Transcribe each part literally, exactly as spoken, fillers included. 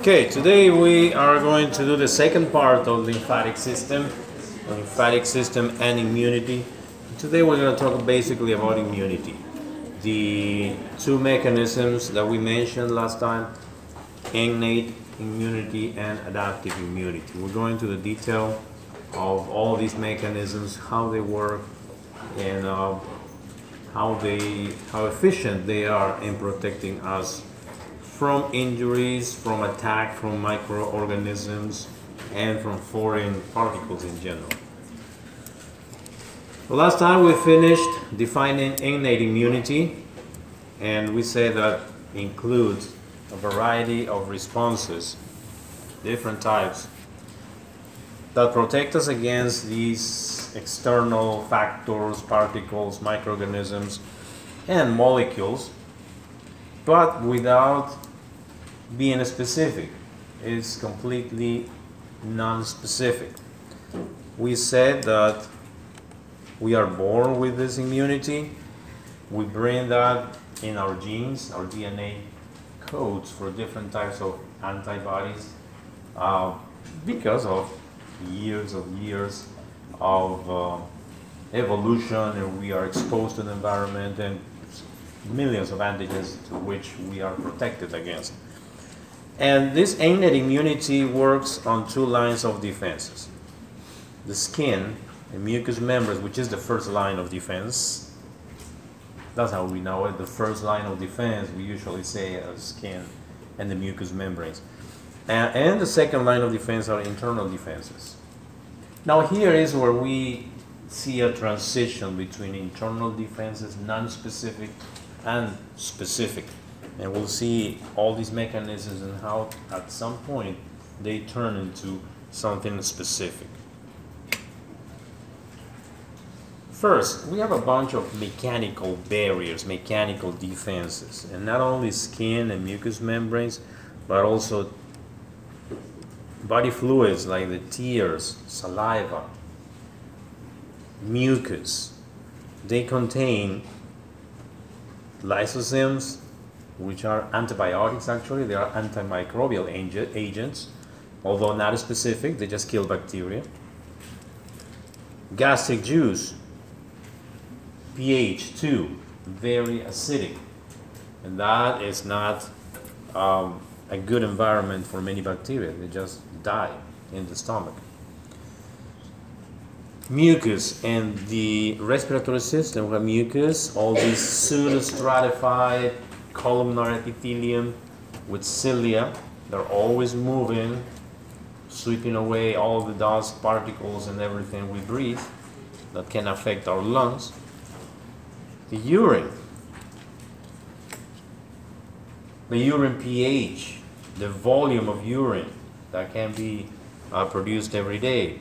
Okay, today we are going to do the second part of lymphatic system, lymphatic system and immunity. Today we're going to talk basically about immunity, the two mechanisms that we mentioned last time, innate immunity and adaptive immunity. We're going to the detail of all these mechanisms, how they work, and uh, how they, how efficient they are in protecting us from injuries, from attack, from microorganisms, and from foreign particles in general. Well, last time we finished defining innate immunity, and we say that includes a variety of responses, different types, that protect us against these external factors, particles, microorganisms, and molecules, but without being specific. It's completely non-specific. We said that we are born with this immunity. We bring that in our genes, our D N A codes for different types of antibodies uh, because of years of years of uh, evolution, and we are exposed to the environment and millions of antigens to which we are protected against. And this innate immunity works on two lines of defenses. The skin and mucous members, which is the first line of defense. That's how we know it. The first line of defense, we usually say uh, skin and the mucous membranes. Uh, and the second line of defense are internal defenses. Now here is where we see a transition between internal defenses, non-specific, and specific, and we'll see all these mechanisms and how at some point they turn into something specific. First, we have a bunch of mechanical barriers, mechanical defenses, and not only skin and mucous membranes, but also body fluids like the tears, saliva, mucus. They contain lysosomes, which are antibiotics. Actually, they are antimicrobial agents, although not specific, they just kill bacteria. Gastric juice, pH two, very acidic, and that is not um, a good environment for many bacteria. They just die in the stomach. Mucus and the respiratory system, we have mucus, all these pseudostratified columnar epithelium with cilia. They're always moving, sweeping away all the dust, particles, and everything we breathe that can affect our lungs. The urine, the urine pH, the volume of urine that can be uh, produced every day.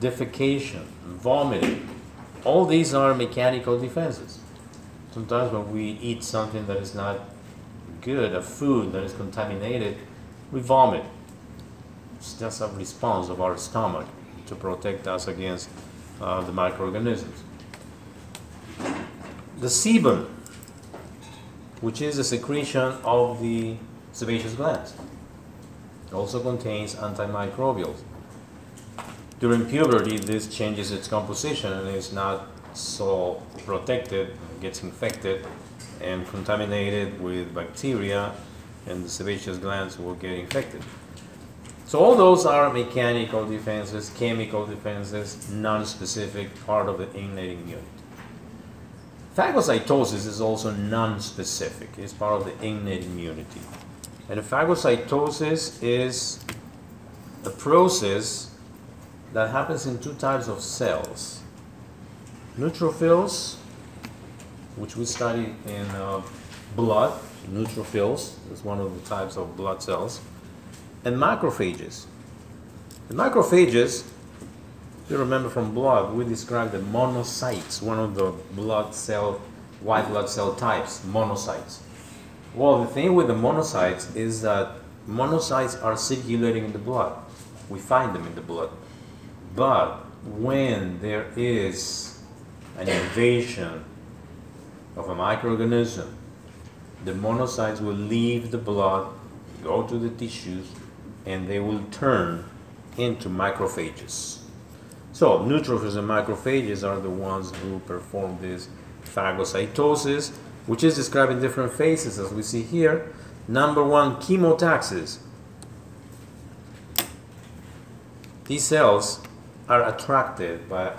Defecation, vomiting, all these are mechanical defenses. Sometimes when we eat something that is not good, a food that is contaminated, we vomit. It's just a response of our stomach to protect us against uh, the microorganisms. The sebum, which is the secretion of the sebaceous glands, also contains antimicrobials. During puberty, this changes its composition and is not so protected, gets infected and contaminated with bacteria, and the sebaceous glands will get infected. So all those are mechanical defenses, chemical defenses, non-specific, part of the innate immunity. Phagocytosis is also non-specific. It's part of the innate immunity. And phagocytosis is the process that happens in two types of cells. Neutrophils, which we study in uh, blood, neutrophils is one of the types of blood cells, and macrophages. The macrophages, if you remember from blood, we described the monocytes, one of the blood cell, white blood cell types, monocytes. Well, the thing with the monocytes is that monocytes are circulating in the blood. We find them in the blood. But when there is an invasion of a microorganism, the monocytes will leave the blood go to the tissues and they will turn into macrophages. So neutrophils and macrophages are the ones who perform this phagocytosis, which is described in different phases, as we see here. Number one, chemotaxis. These cells are attracted by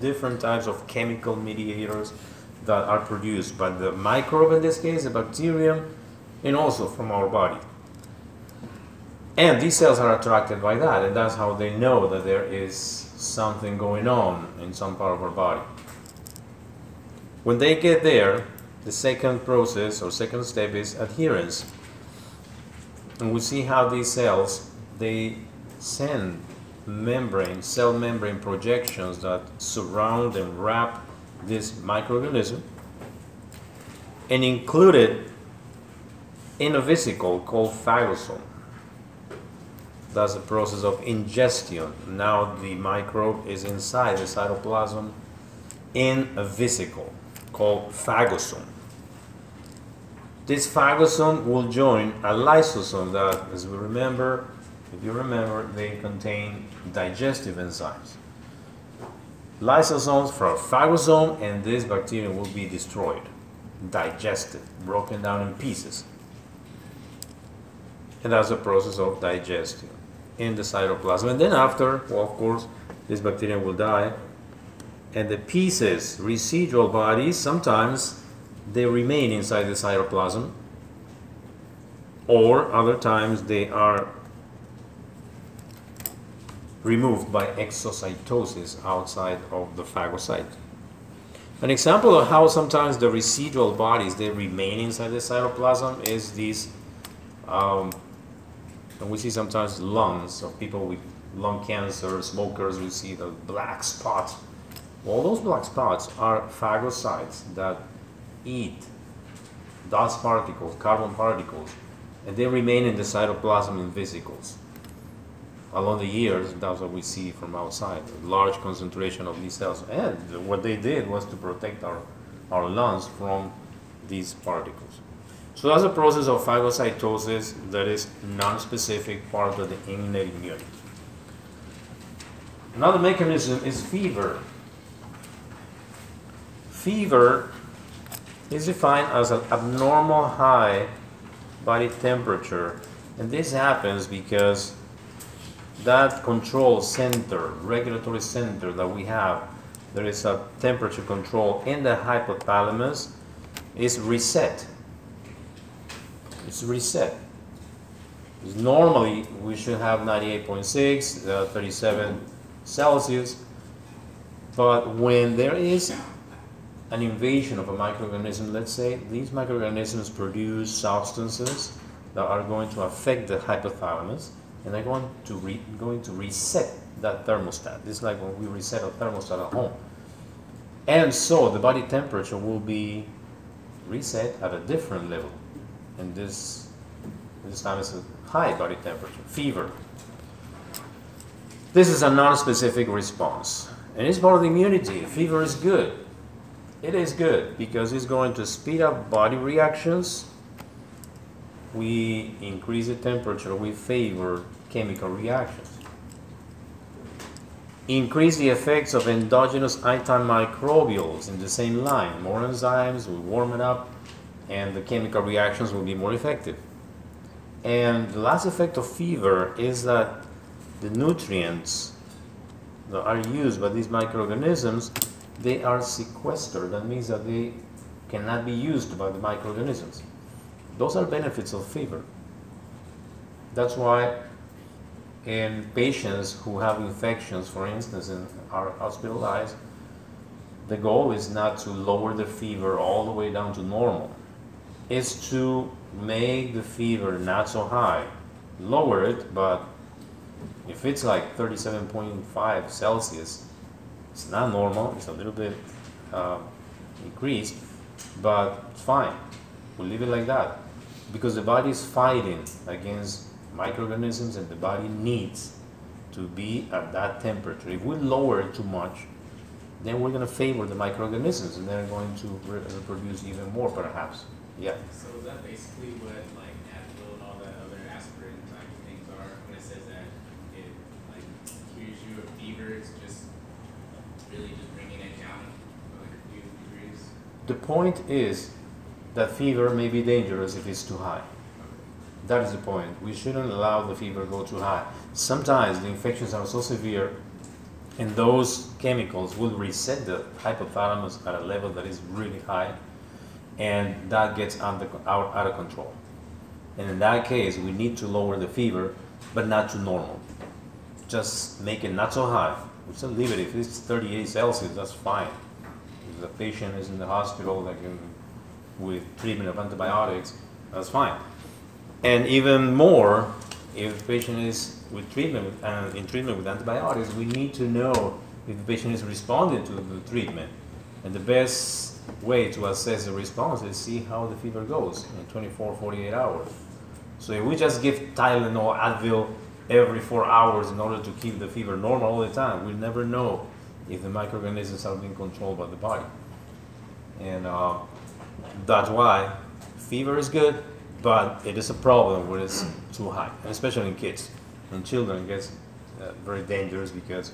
different types of chemical mediators that are produced by the microbe, in this case, the bacterium, and also from our body. And these cells are attracted by that, and that's how they know that there is something going on in some part of our body. When they get there, the second process or second step is adherence. And we see how these cells, they send membrane, cell membrane projections that surround and wrap this microorganism and include it in a vesicle called phagosome. That's the process of ingestion. Now the microbe is inside the cytoplasm in a vesicle called phagosome. This phagosome will join a lysosome that, as we remember, if you remember, they contain digestive enzymes. Lysosomes for phagosome, and this bacterium will be destroyed, digested, broken down in pieces. And that's the process of digestion in the cytoplasm. And then after, well, of course, this bacterium will die. And the pieces, residual bodies, sometimes they remain inside the cytoplasm, or other times they are removed by exocytosis outside of the phagocyte. An example of how sometimes the residual bodies, they remain inside the cytoplasm, is these, um, and we see sometimes lungs of people with lung cancer, smokers. We see the black spots. Well, those black spots are phagocytes that eat dust particles, carbon particles, and they remain in the cytoplasm in vesicles. Along the years, that's what we see from outside, a large concentration of these cells. And what they did was to protect our, our lungs from these particles. So that's a process of phagocytosis that is non-specific, part of the innate immunity. Another mechanism is fever. Fever is defined as an abnormal high body temperature. And this happens because that control center, regulatory center that we have, there is a temperature control in the hypothalamus, is reset. It's reset. It's normally, we should have ninety-eight point six, uh, thirty-seven Celsius, but when there is an invasion of a microorganism, let's say, these microorganisms produce substances that are going to affect the hypothalamus, and they're going to, re going to reset that thermostat. This is like when we reset a thermostat at home. And so the body temperature will be reset at a different level. And this, this time it's a high body temperature, fever. This is a non-specific response. And it's part of the immunity. Fever is good. It is good because it's going to speed up body reactions. We increase the temperature, we favor chemical reactions. Increase the effects of endogenous antimicrobials in the same line. More enzymes, we warm it up, and the chemical reactions will be more effective. And the last effect of fever is that the nutrients that are used by these microorganisms, they are sequestered. That means that they cannot be used by the microorganisms. Those are benefits of fever. That's why in patients who have infections, for instance, and are hospitalized, the goal is not to lower the fever all the way down to normal. It's to make the fever not so high. Lower it, but if it's like thirty-seven point five Celsius, it's not normal, it's a little bit uh, increased, but it's fine. We'll leave it like that, because the body is fighting against microorganisms and the body needs to be at that temperature. If we lower it too much, then we're going to favor the microorganisms and they're going to reproduce even more, perhaps. Yeah. So is that basically what like Advil and all that other The point is that fever may be dangerous if it's too high. That is the point. We shouldn't allow the fever to go too high. Sometimes the infections are so severe and those chemicals will reset the hypothalamus at a level that is really high, and that gets under, out, out of control. And in that case, we need to lower the fever, but not to normal. Just make it not so high. We still leave it. If it's thirty-eight Celsius, that's fine. If the patient is in the hospital that can, with treatment of antibiotics, that's fine. And even more, if the patient is with treatment uh, in treatment with antibiotics, we need to know if the patient is responding to the treatment. And the best way to assess the response is see how the fever goes in twenty-four, forty-eight hours. So if we just give Tylenol, Advil every four hours in order to keep the fever normal all the time, we'll never know if the microorganisms are being controlled by the body. And uh, that's why fever is good, but it is a problem when it's too high, and especially in kids. In children, it gets uh, very dangerous because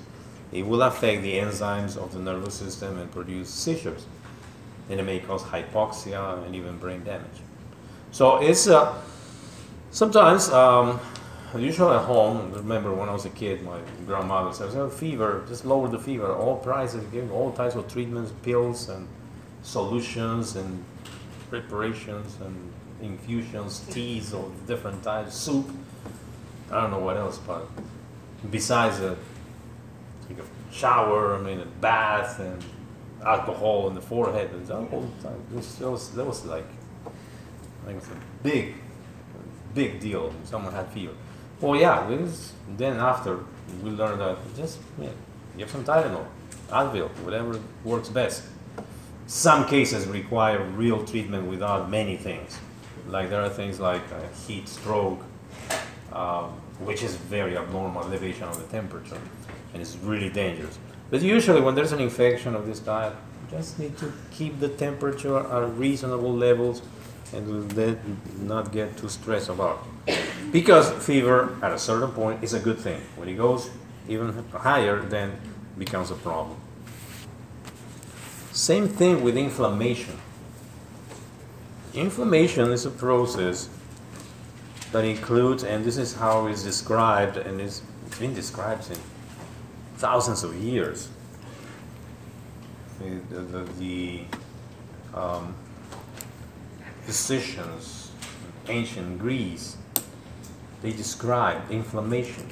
it will affect the enzymes of the nervous system and produce seizures. And it may cause hypoxia and even brain damage. So it's uh, sometimes, um, usually at home, remember when I was a kid, my grandmother said, oh, fever, just lower the fever. All prices, giving all types of treatments, pills and solutions and preparations and infusions, teas of different types, soup. I don't know what else, but besides a, like a shower, I mean a bath and alcohol in the forehead, and that whole time, that was, that was like, like it was a big, big deal when someone had fever. Well, yeah, we just, then after we learned that just yeah, give some Tylenol, Advil, whatever works best. Some cases require real treatment without many things. Like there are things like uh, heat stroke, Um, which is very abnormal elevation of the temperature, and it's really dangerous. But usually when there's an infection of this type, you just need to keep the temperature at reasonable levels and not get too stressed about it. Because fever at a certain point is a good thing. When it goes even higher, then it becomes a problem. Same thing with inflammation. Inflammation is a process that includes, and this is how it's described, and it's been described in thousands of years. The, the, the um, physicians in ancient Greece, they described inflammation.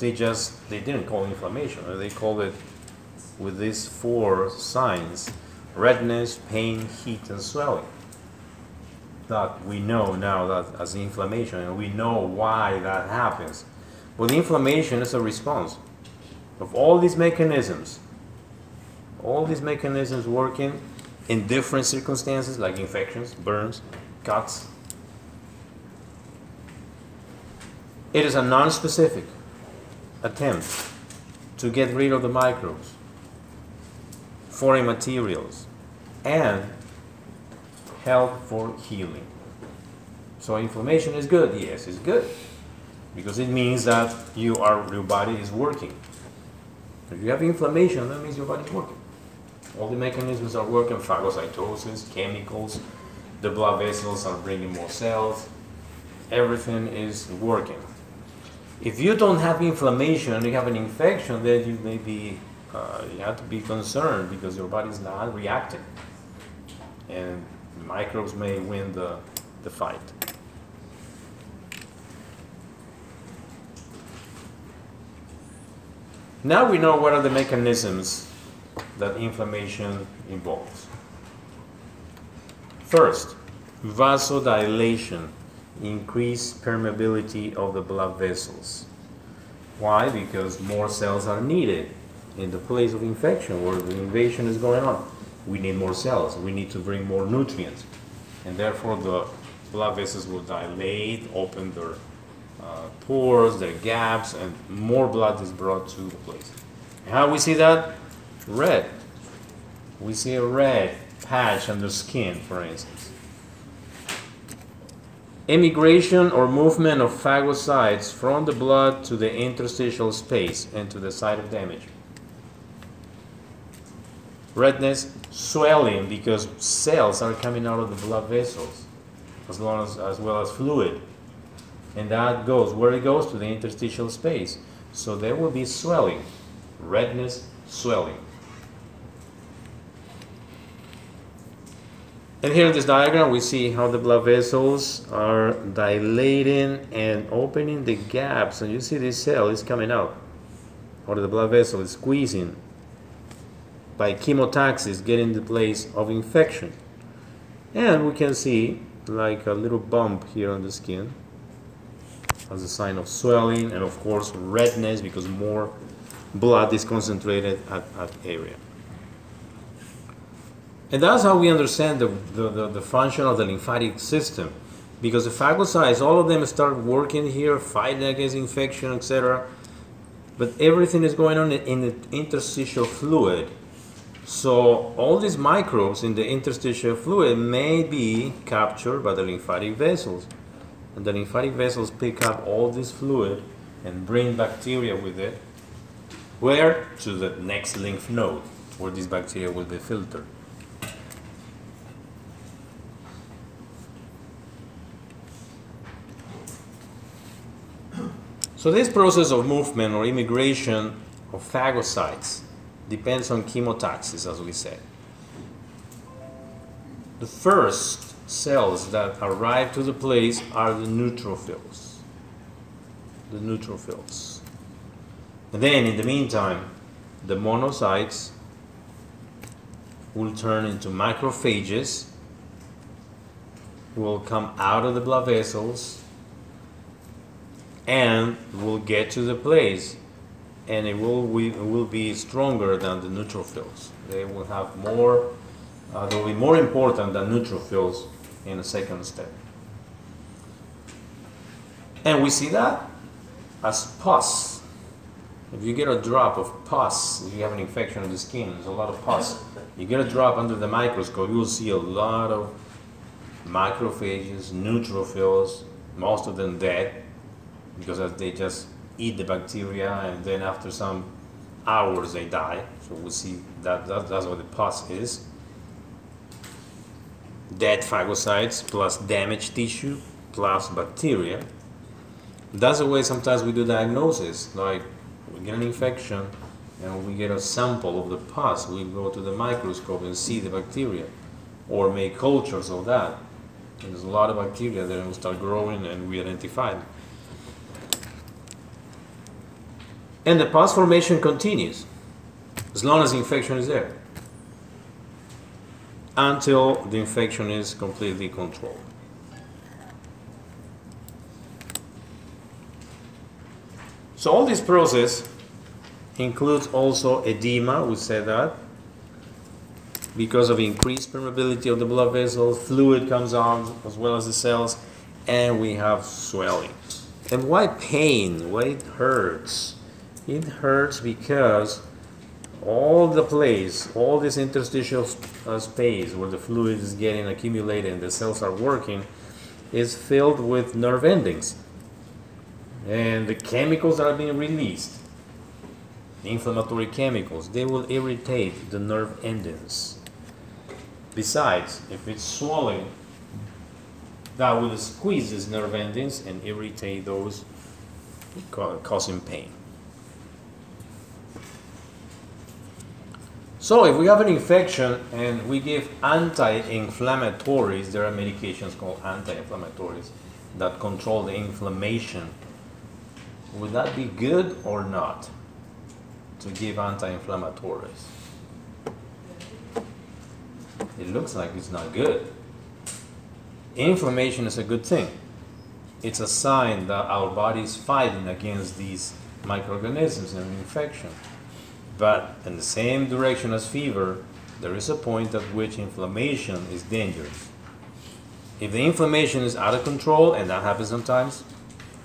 They just, they didn't call it inflammation, they called it with these four signs: redness, pain, heat, and swelling. That we know now that as inflammation, and we know why that happens. But inflammation is a response of all these mechanisms, all these mechanisms working in different circumstances, like infections, burns, cuts. It is a non-specific attempt to get rid of the microbes, foreign materials, and help for healing. So inflammation is good. Yes, it's good because it means that you are, your body is working. If you have inflammation, that means your body is working. All the mechanisms are working: phagocytosis, chemicals, the blood vessels are bringing more cells. Everything is working. If you don't have inflammation, you have an infection, then you may be uh, you have to be concerned because your body is not reacting, and microbes may win the, the fight. Now we know what are the mechanisms that inflammation involves. First, vasodilation, increased permeability of the blood vessels. Why? Because more cells are needed in the place of infection where the invasion is going on. We need more cells, we need to bring more nutrients, and therefore the blood vessels will dilate, open their uh, pores, their gaps, and more blood is brought to the place. And how we see that? Red. We see a red patch on the skin, for instance. Emigration or movement of phagocytes from the blood to the interstitial space and to the site of damage. redness, swelling, because cells are coming out of the blood vessels, as, long as, as well as fluid. And that goes, where it goes? To the interstitial space. So there will be swelling, redness, swelling. And here in this diagram, we see how the blood vessels are dilating and opening the gaps. And you see this cell is coming out, or the blood vessel is squeezing by chemotaxis, getting the place of infection. And we can see like a little bump here on the skin as a sign of swelling, and of course redness, because more blood is concentrated at that area. And that's how we understand the, the, the, the function of the lymphatic system, because the phagocytes, all of them start working here, fighting against infection, et cetera. But everything is going on in the interstitial fluid. So all these microbes in the interstitial fluid may be captured by the lymphatic vessels. And the lymphatic vessels pick up all this fluid and bring bacteria with it. Where? To the next lymph node, where this bacteria will be filtered. So this process of movement or immigration of phagocytes depends on chemotaxis, as we said. The first cells that arrive to the place are the neutrophils. The neutrophils. And then, in the meantime, the monocytes will turn into macrophages, will come out of the blood vessels, and will get to the place, and it will, we, will be stronger than the neutrophils. They will have more, uh, they will be more important than neutrophils in the second step. And we see that as pus. If you get a drop of pus, if you have an infection of the skin, there's a lot of pus. You get a drop under the microscope, you will see a lot of macrophages, neutrophils, most of them dead, because they just eat the bacteria, and then after some hours they die. So we see that, that that's what the pus is. Dead phagocytes plus damaged tissue plus bacteria. That's the way sometimes we do diagnosis. Like, we get an infection and we get a sample of the pus. We go to the microscope and see the bacteria, or make cultures of that. And there's a lot of bacteria that will start growing, and we identify them. And the pus formation continues as long as the infection is there, until the infection is completely controlled. So all this process includes also edema, we said that, because of increased permeability of the blood vessels, fluid comes out as well as the cells, and we have swelling. And why pain? Why it hurts? It hurts because all the place, all this interstitial uh, space where the fluid is getting accumulated and the cells are working, is filled with nerve endings. And the chemicals that are being released, the inflammatory chemicals, they will irritate the nerve endings. Besides, if it's swollen, that will squeeze these nerve endings and irritate those, causing pain. So if we have an infection and we give anti-inflammatories, there are medications called anti-inflammatories that control the inflammation. Would that be good or not, to give anti-inflammatories? It looks like it's not good. Inflammation is a good thing. It's a sign that our body is fighting against these microorganisms and infection. But in the same direction as fever, there is a point at which inflammation is dangerous. If the inflammation is out of control, and that happens sometimes,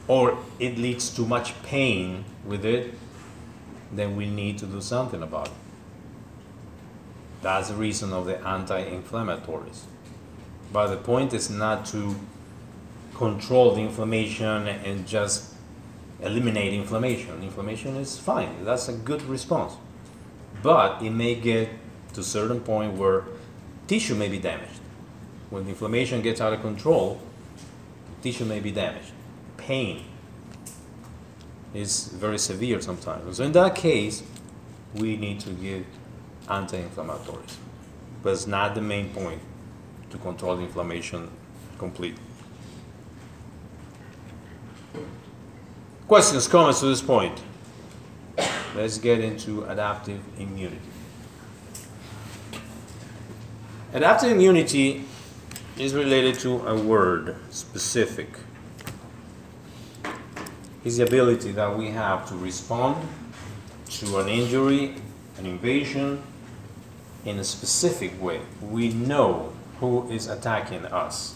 or it leads to much pain with it, then we need to do something about it. That's the reason of the anti-inflammatories. But the point is not to control the inflammation and just eliminate inflammation. Inflammation is fine, that's a good response. But it may get to a certain point where tissue may be damaged. When the inflammation gets out of control, tissue may be damaged. Pain is very severe sometimes. So in that case, we need to give anti-inflammatories. But it's not the main point to control the inflammation completely. Questions, comments to this point? Let's get into adaptive immunity. Adaptive immunity is related to a word, specific. It's the ability that we have to respond to an injury, an invasion, in a specific way. We know who is attacking us.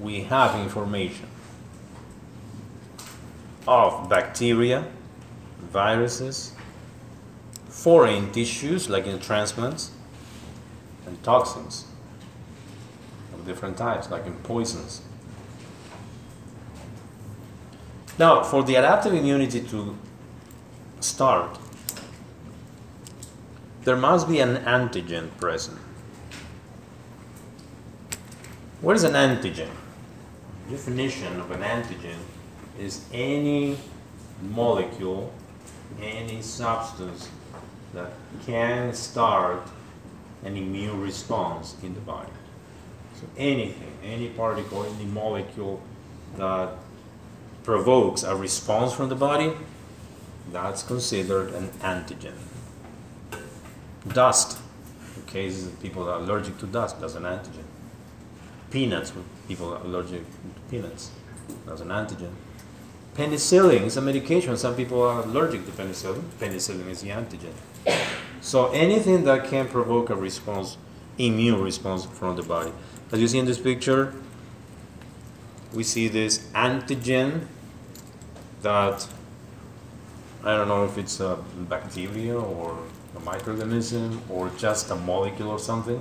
We have information of bacteria, viruses, foreign tissues like in transplants, and toxins of different types like in poisons. Now, for the adaptive immunity to start, there must be an antigen present. What is an antigen? The definition of an antigen is any molecule, any substance that can start an immune response in the body. So anything, any particle, any molecule that provokes a response from the body, that's considered an antigen. Dust, in cases of people that are allergic to dust, that's an antigen. Peanuts, people that are allergic to peanuts, that's an antigen. Penicillin is a medication. Some people are allergic to penicillin. Penicillin is the antigen. So anything that can provoke a response, immune response from the body. As you see in this picture, we see this antigen that, I don't know if it's a bacteria or a microorganism or just a molecule or something.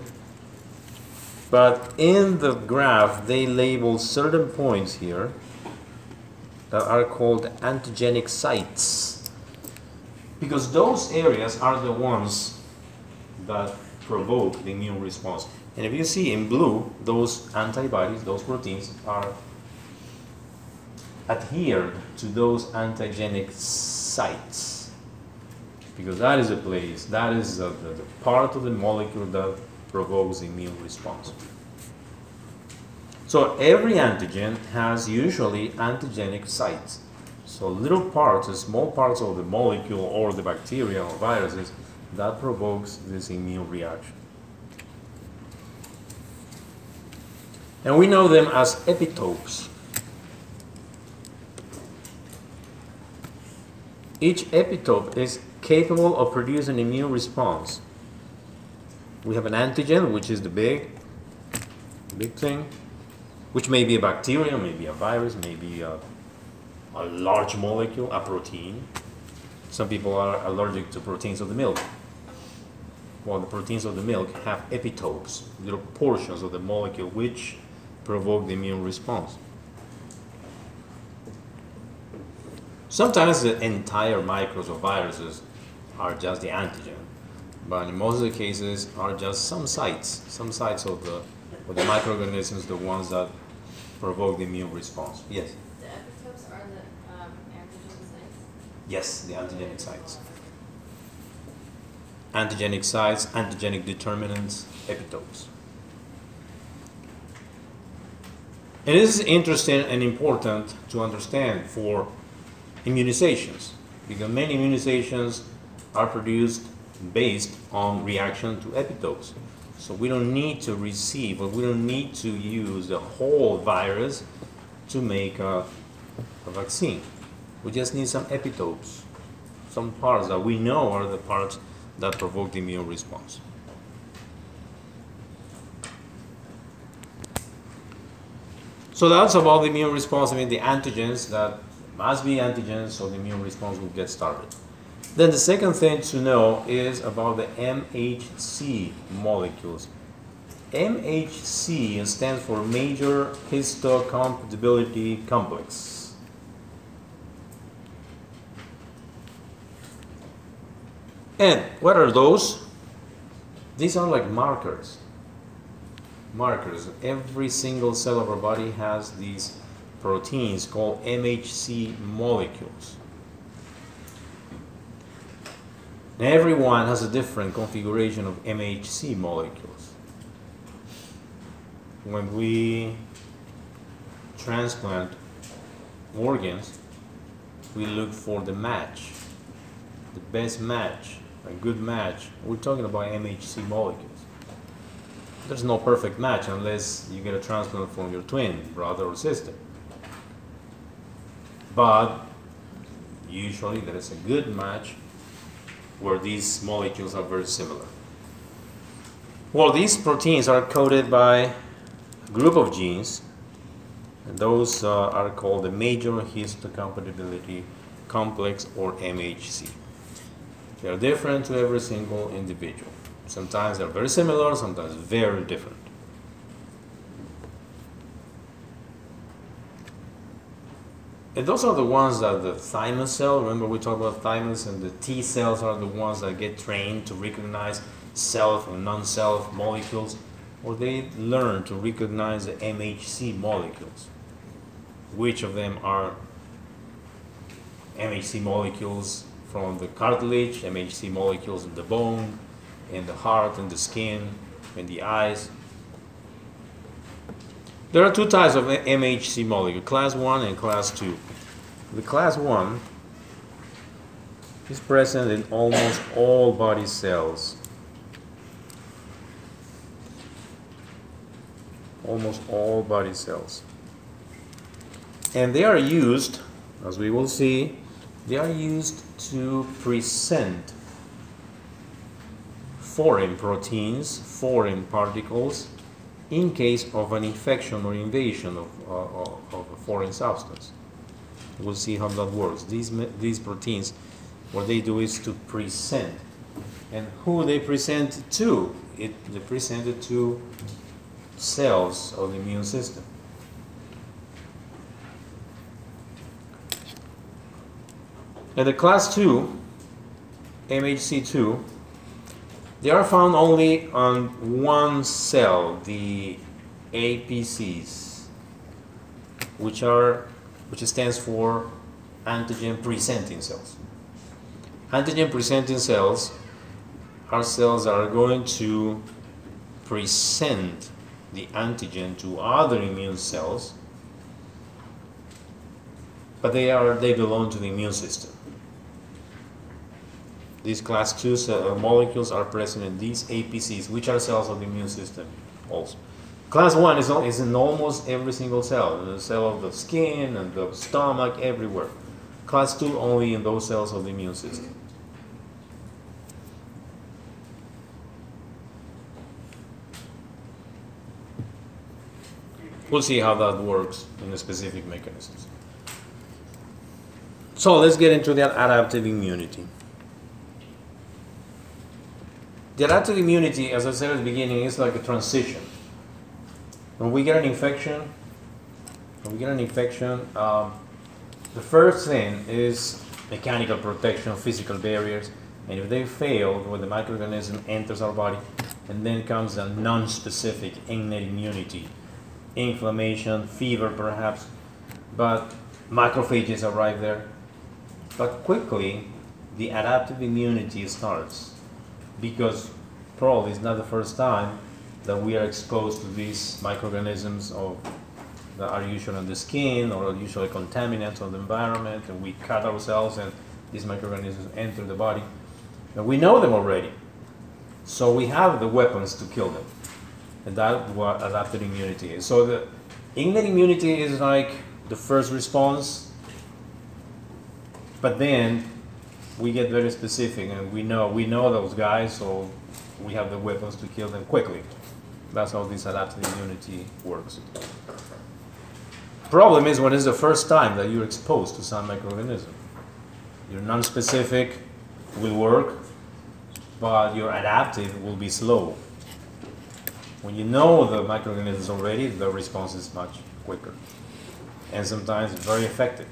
But in the graph, they label certain points here that are called antigenic sites, because those areas are the ones that provoke the immune response. And if you see in blue, those antibodies, those proteins are adhered to those antigenic sites, because that is the place, that is the, the, the part of the molecule that provokes the immune response. So every antigen has usually antigenic sites. So little parts, small parts of the molecule or the bacteria or viruses that provokes this immune reaction. And we know them as epitopes. Each epitope is capable of producing an immune response. We have an antigen, which is the big, big thing, which may be a bacteria, may be a virus, may be a, a large molecule, a protein. Some people are allergic to proteins of the milk. Well, the proteins of the milk have epitopes, little portions of the molecule which provoke the immune response. Sometimes the entire microbes or viruses are just the antigen, but in most of the cases are just some sites, some sites of the, of the microorganisms, the ones that provoke the immune response. Yes? The epitopes are the um, antigenic sites? Yes, the antigenic sites. Antigenic sites, antigenic determinants, epitopes. It is interesting and important to understand for immunizations, because many immunizations are produced based on reaction to epitopes. So we don't need to receive, or we don't need to use the whole virus to make a, a vaccine. We just need some epitopes, some parts that we know are the parts that provoke the immune response. So that's about the immune response. I mean, the antigens that must be antigens, so the immune response will get started. Then the second thing to know is about the M H C molecules. M H C stands for Major Histocompatibility Complex. And what are those? These are like markers. Markers. Every single cell of our body has these proteins called M H C molecules. Now everyone has a different configuration of M H C molecules. When we transplant organs, we look for the match, the best match, a good match. We're talking about M H C molecules. There's no perfect match unless you get a transplant from your twin, brother or sister. But usually there is a good match where these molecules are very similar. Well, these proteins are coded by a group of genes, and those uh, are called the major histocompatibility complex, or M H C. They are different to every single individual. Sometimes they're very similar, sometimes very different. And those are the ones that the thymus cell, remember we talked about thymus, and the T cells are the ones that get trained to recognize self and non-self molecules, or they learn to recognize the M H C molecules. Which of them are M H C molecules from the cartilage, M H C molecules in the bone, in the heart, in the skin, in the eyes. There are two types of M H C molecule, class one and class two. The class one is present in almost all body cells. Almost all body cells. And they are used, as we will see, they are used to present foreign proteins, foreign particles, in case of an infection or invasion of, uh, of a foreign substance. We'll see how that works. These, these proteins, what they do is to present. And who they present to? It, they present it to cells of the immune system. And the class two, M H C two, they are found only on one cell, the A P Cs, which are, which stands for antigen-presenting cells. Antigen-presenting cells are cells that are going to present the antigen to other immune cells, but they are they belong to the immune system. These class two molecules are present in these A P Cs, which are cells of the immune system also. Class one is, is in almost every single cell, in the cell of the skin and the stomach, everywhere. Class two only in those cells of the immune system. We'll see how that works in the specific mechanisms. So let's get into the adaptive immunity. The adaptive immunity, as I said at the beginning, is like a transition. When we get an infection, when we get an infection, um, the first thing is mechanical protection, physical barriers, and if they fail, when the microorganism enters our body, and then comes a non-specific innate immunity, inflammation, fever perhaps, but macrophages arrive there. But quickly, the adaptive immunity starts, because probably it's not the first time that we are exposed to these microorganisms of, that are usually on the skin or are usually contaminants of the environment, and we cut ourselves and these microorganisms enter the body. And we know them already, so we have the weapons to kill them. And that's what adaptive immunity is. So the innate immunity is like the first response, but then we get very specific, and we know we know those guys, so we have the weapons to kill them quickly. That's how this adaptive immunity works. Problem is when it's the first time that you're exposed to some microorganism. Your non-specific will work, but your adaptive will be slow. When you know the microorganisms already, the response is much quicker, and sometimes very effective.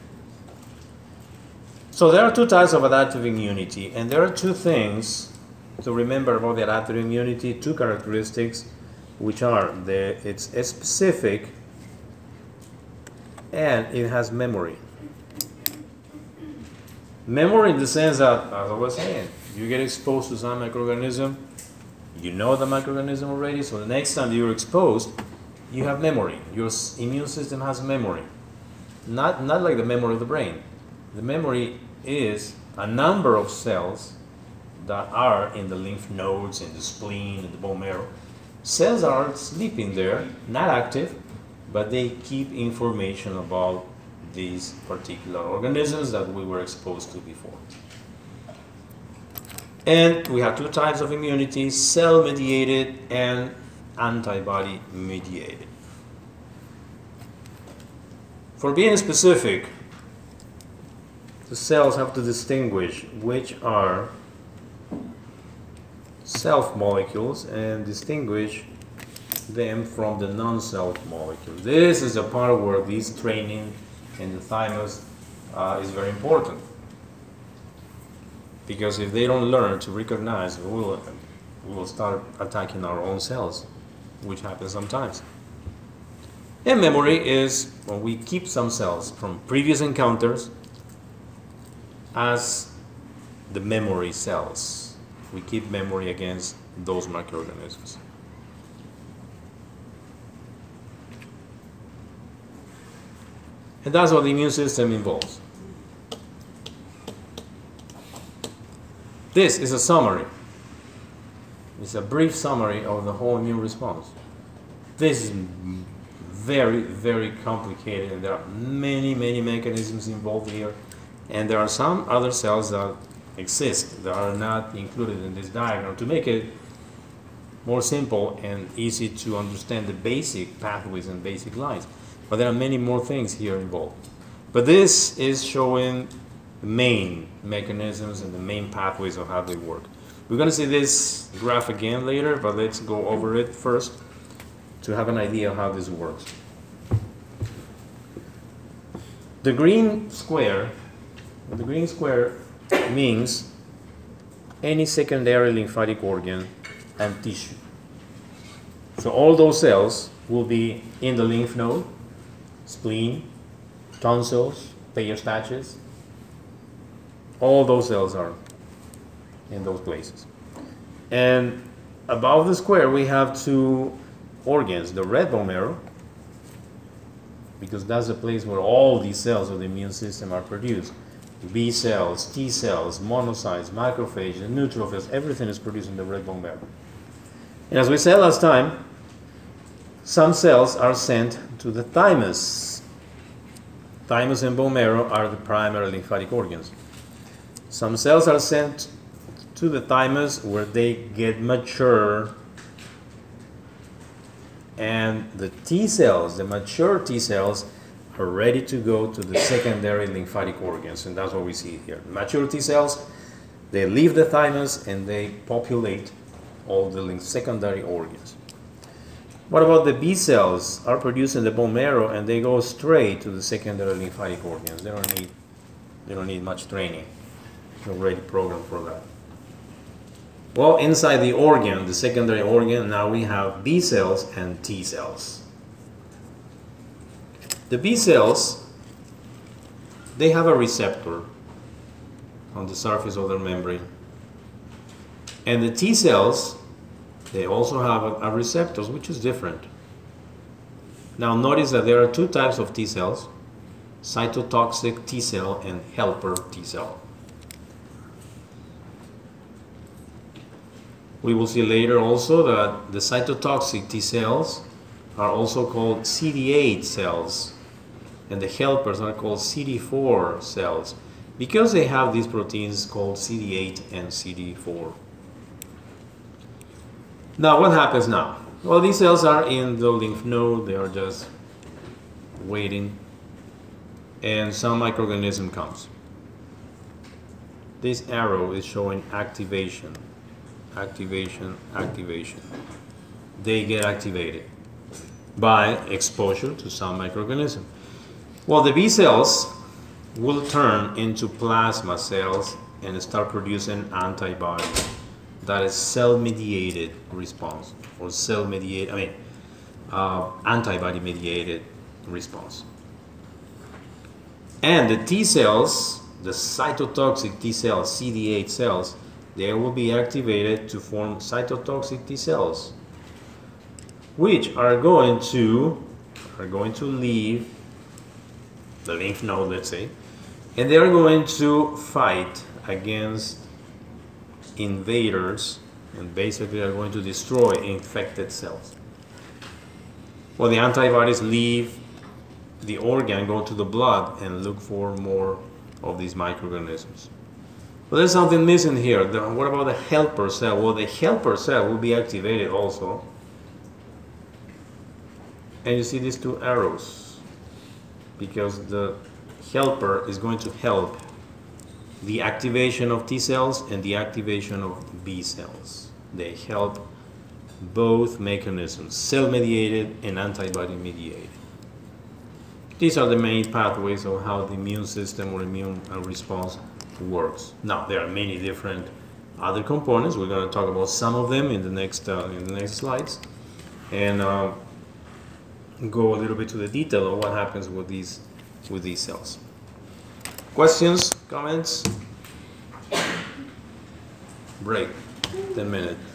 So there are two types of adaptive immunity, and there are two things to remember about the adaptive immunity, two characteristics, which are the it's specific and it has memory. Memory in the sense that, as I was saying, you get exposed to some microorganism, you know the microorganism already, so the next time you're exposed, you have memory. Your immune system has memory. Not, not like the memory of the brain. The memory is a number of cells that are in the lymph nodes, in the spleen, in the bone marrow. Cells are sleeping there, not active, but they keep information about these particular organisms that we were exposed to before. And we have two types of immunity, cell-mediated and antibody-mediated. For being specific, the cells have to distinguish which are self molecules and distinguish them from the non-self molecules. This is a part where this training in the thymus uh, is very important, because if they don't learn to recognize, we will, we will start attacking our own cells, which happens sometimes. And memory is when we keep some cells from previous encounters as the memory cells. We keep memory against those microorganisms. And that's what the immune system involves. This is a summary. It's a brief summary of the whole immune response. This is very, very complicated, and there are many, many mechanisms involved here. And there are some other cells that exist that are not included in this diagram to make it more simple and easy to understand the basic pathways and basic lines. But there are many more things here involved. But this is showing the main mechanisms and the main pathways of how they work. We're going to see this graph again later, but let's go over it first to have an idea of how this works. The green square The green square means any secondary lymphatic organ and tissue. So all those cells will be in the lymph node, spleen, tonsils, Peyer's patches. All those cells are in those places. And above the square we have two organs, the red bone marrow, because that's the place where all these cells of the immune system are produced. B cells, T cells, monocytes, macrophages, neutrophils, everything is produced in the red bone marrow. And as we said last time, some cells are sent to the thymus. Thymus and bone marrow are the primary lymphatic organs. Some cells are sent to the thymus where they get mature, and the T cells, the mature T cells, are ready to go to the secondary lymphatic organs, and that's what we see here. Mature T cells, they leave the thymus and they populate all the secondary organs. What about the B cells? Are produced in the bone marrow and they go straight to the secondary lymphatic organs. They don't need, they don't need much training. It's already programmed for that. Well, inside the organ, the secondary organ, now we have B cells and T cells. The B cells, they have a receptor on the surface of their membrane. And the T cells, they also have a, a receptor, which is different. Now notice that there are two types of T cells, cytotoxic T cell and helper T cell. We will see later also that the cytotoxic T cells are also called C D eight cells, and the helpers are called C D four cells, because they have these proteins called C D eight and C D four. Now what happens now? Well, these cells are in the lymph node, they are just waiting, and some microorganism comes. This arrow is showing activation, activation, activation. They get activated by exposure to some microorganism. Well, the B cells will turn into plasma cells and start producing antibodies. that is cell-mediated response, or cell-mediated, I mean, uh, antibody-mediated response. And the T cells, the cytotoxic T cells, C D eight cells, they will be activated to form cytotoxic T cells, which are going to are going to leave the lymph node, let's say, and they are going to fight against invaders, and basically are going to destroy infected cells. Well, the antibodies leave the organ, go to the blood, and look for more of these microorganisms. But there's something missing here. The, what about the helper cell? Well, the helper cell will be activated also. And you see these two arrows, because the helper is going to help the activation of T cells and the activation of B cells. They help both mechanisms, cell-mediated and antibody-mediated. These are the main pathways of how the immune system or immune response works. Now, there are many different other components. We're going to talk about some of them in the next uh, in the next slides, and uh, go a little bit to the detail of what happens with these with these cells. Questions, comments? Break, ten minutes.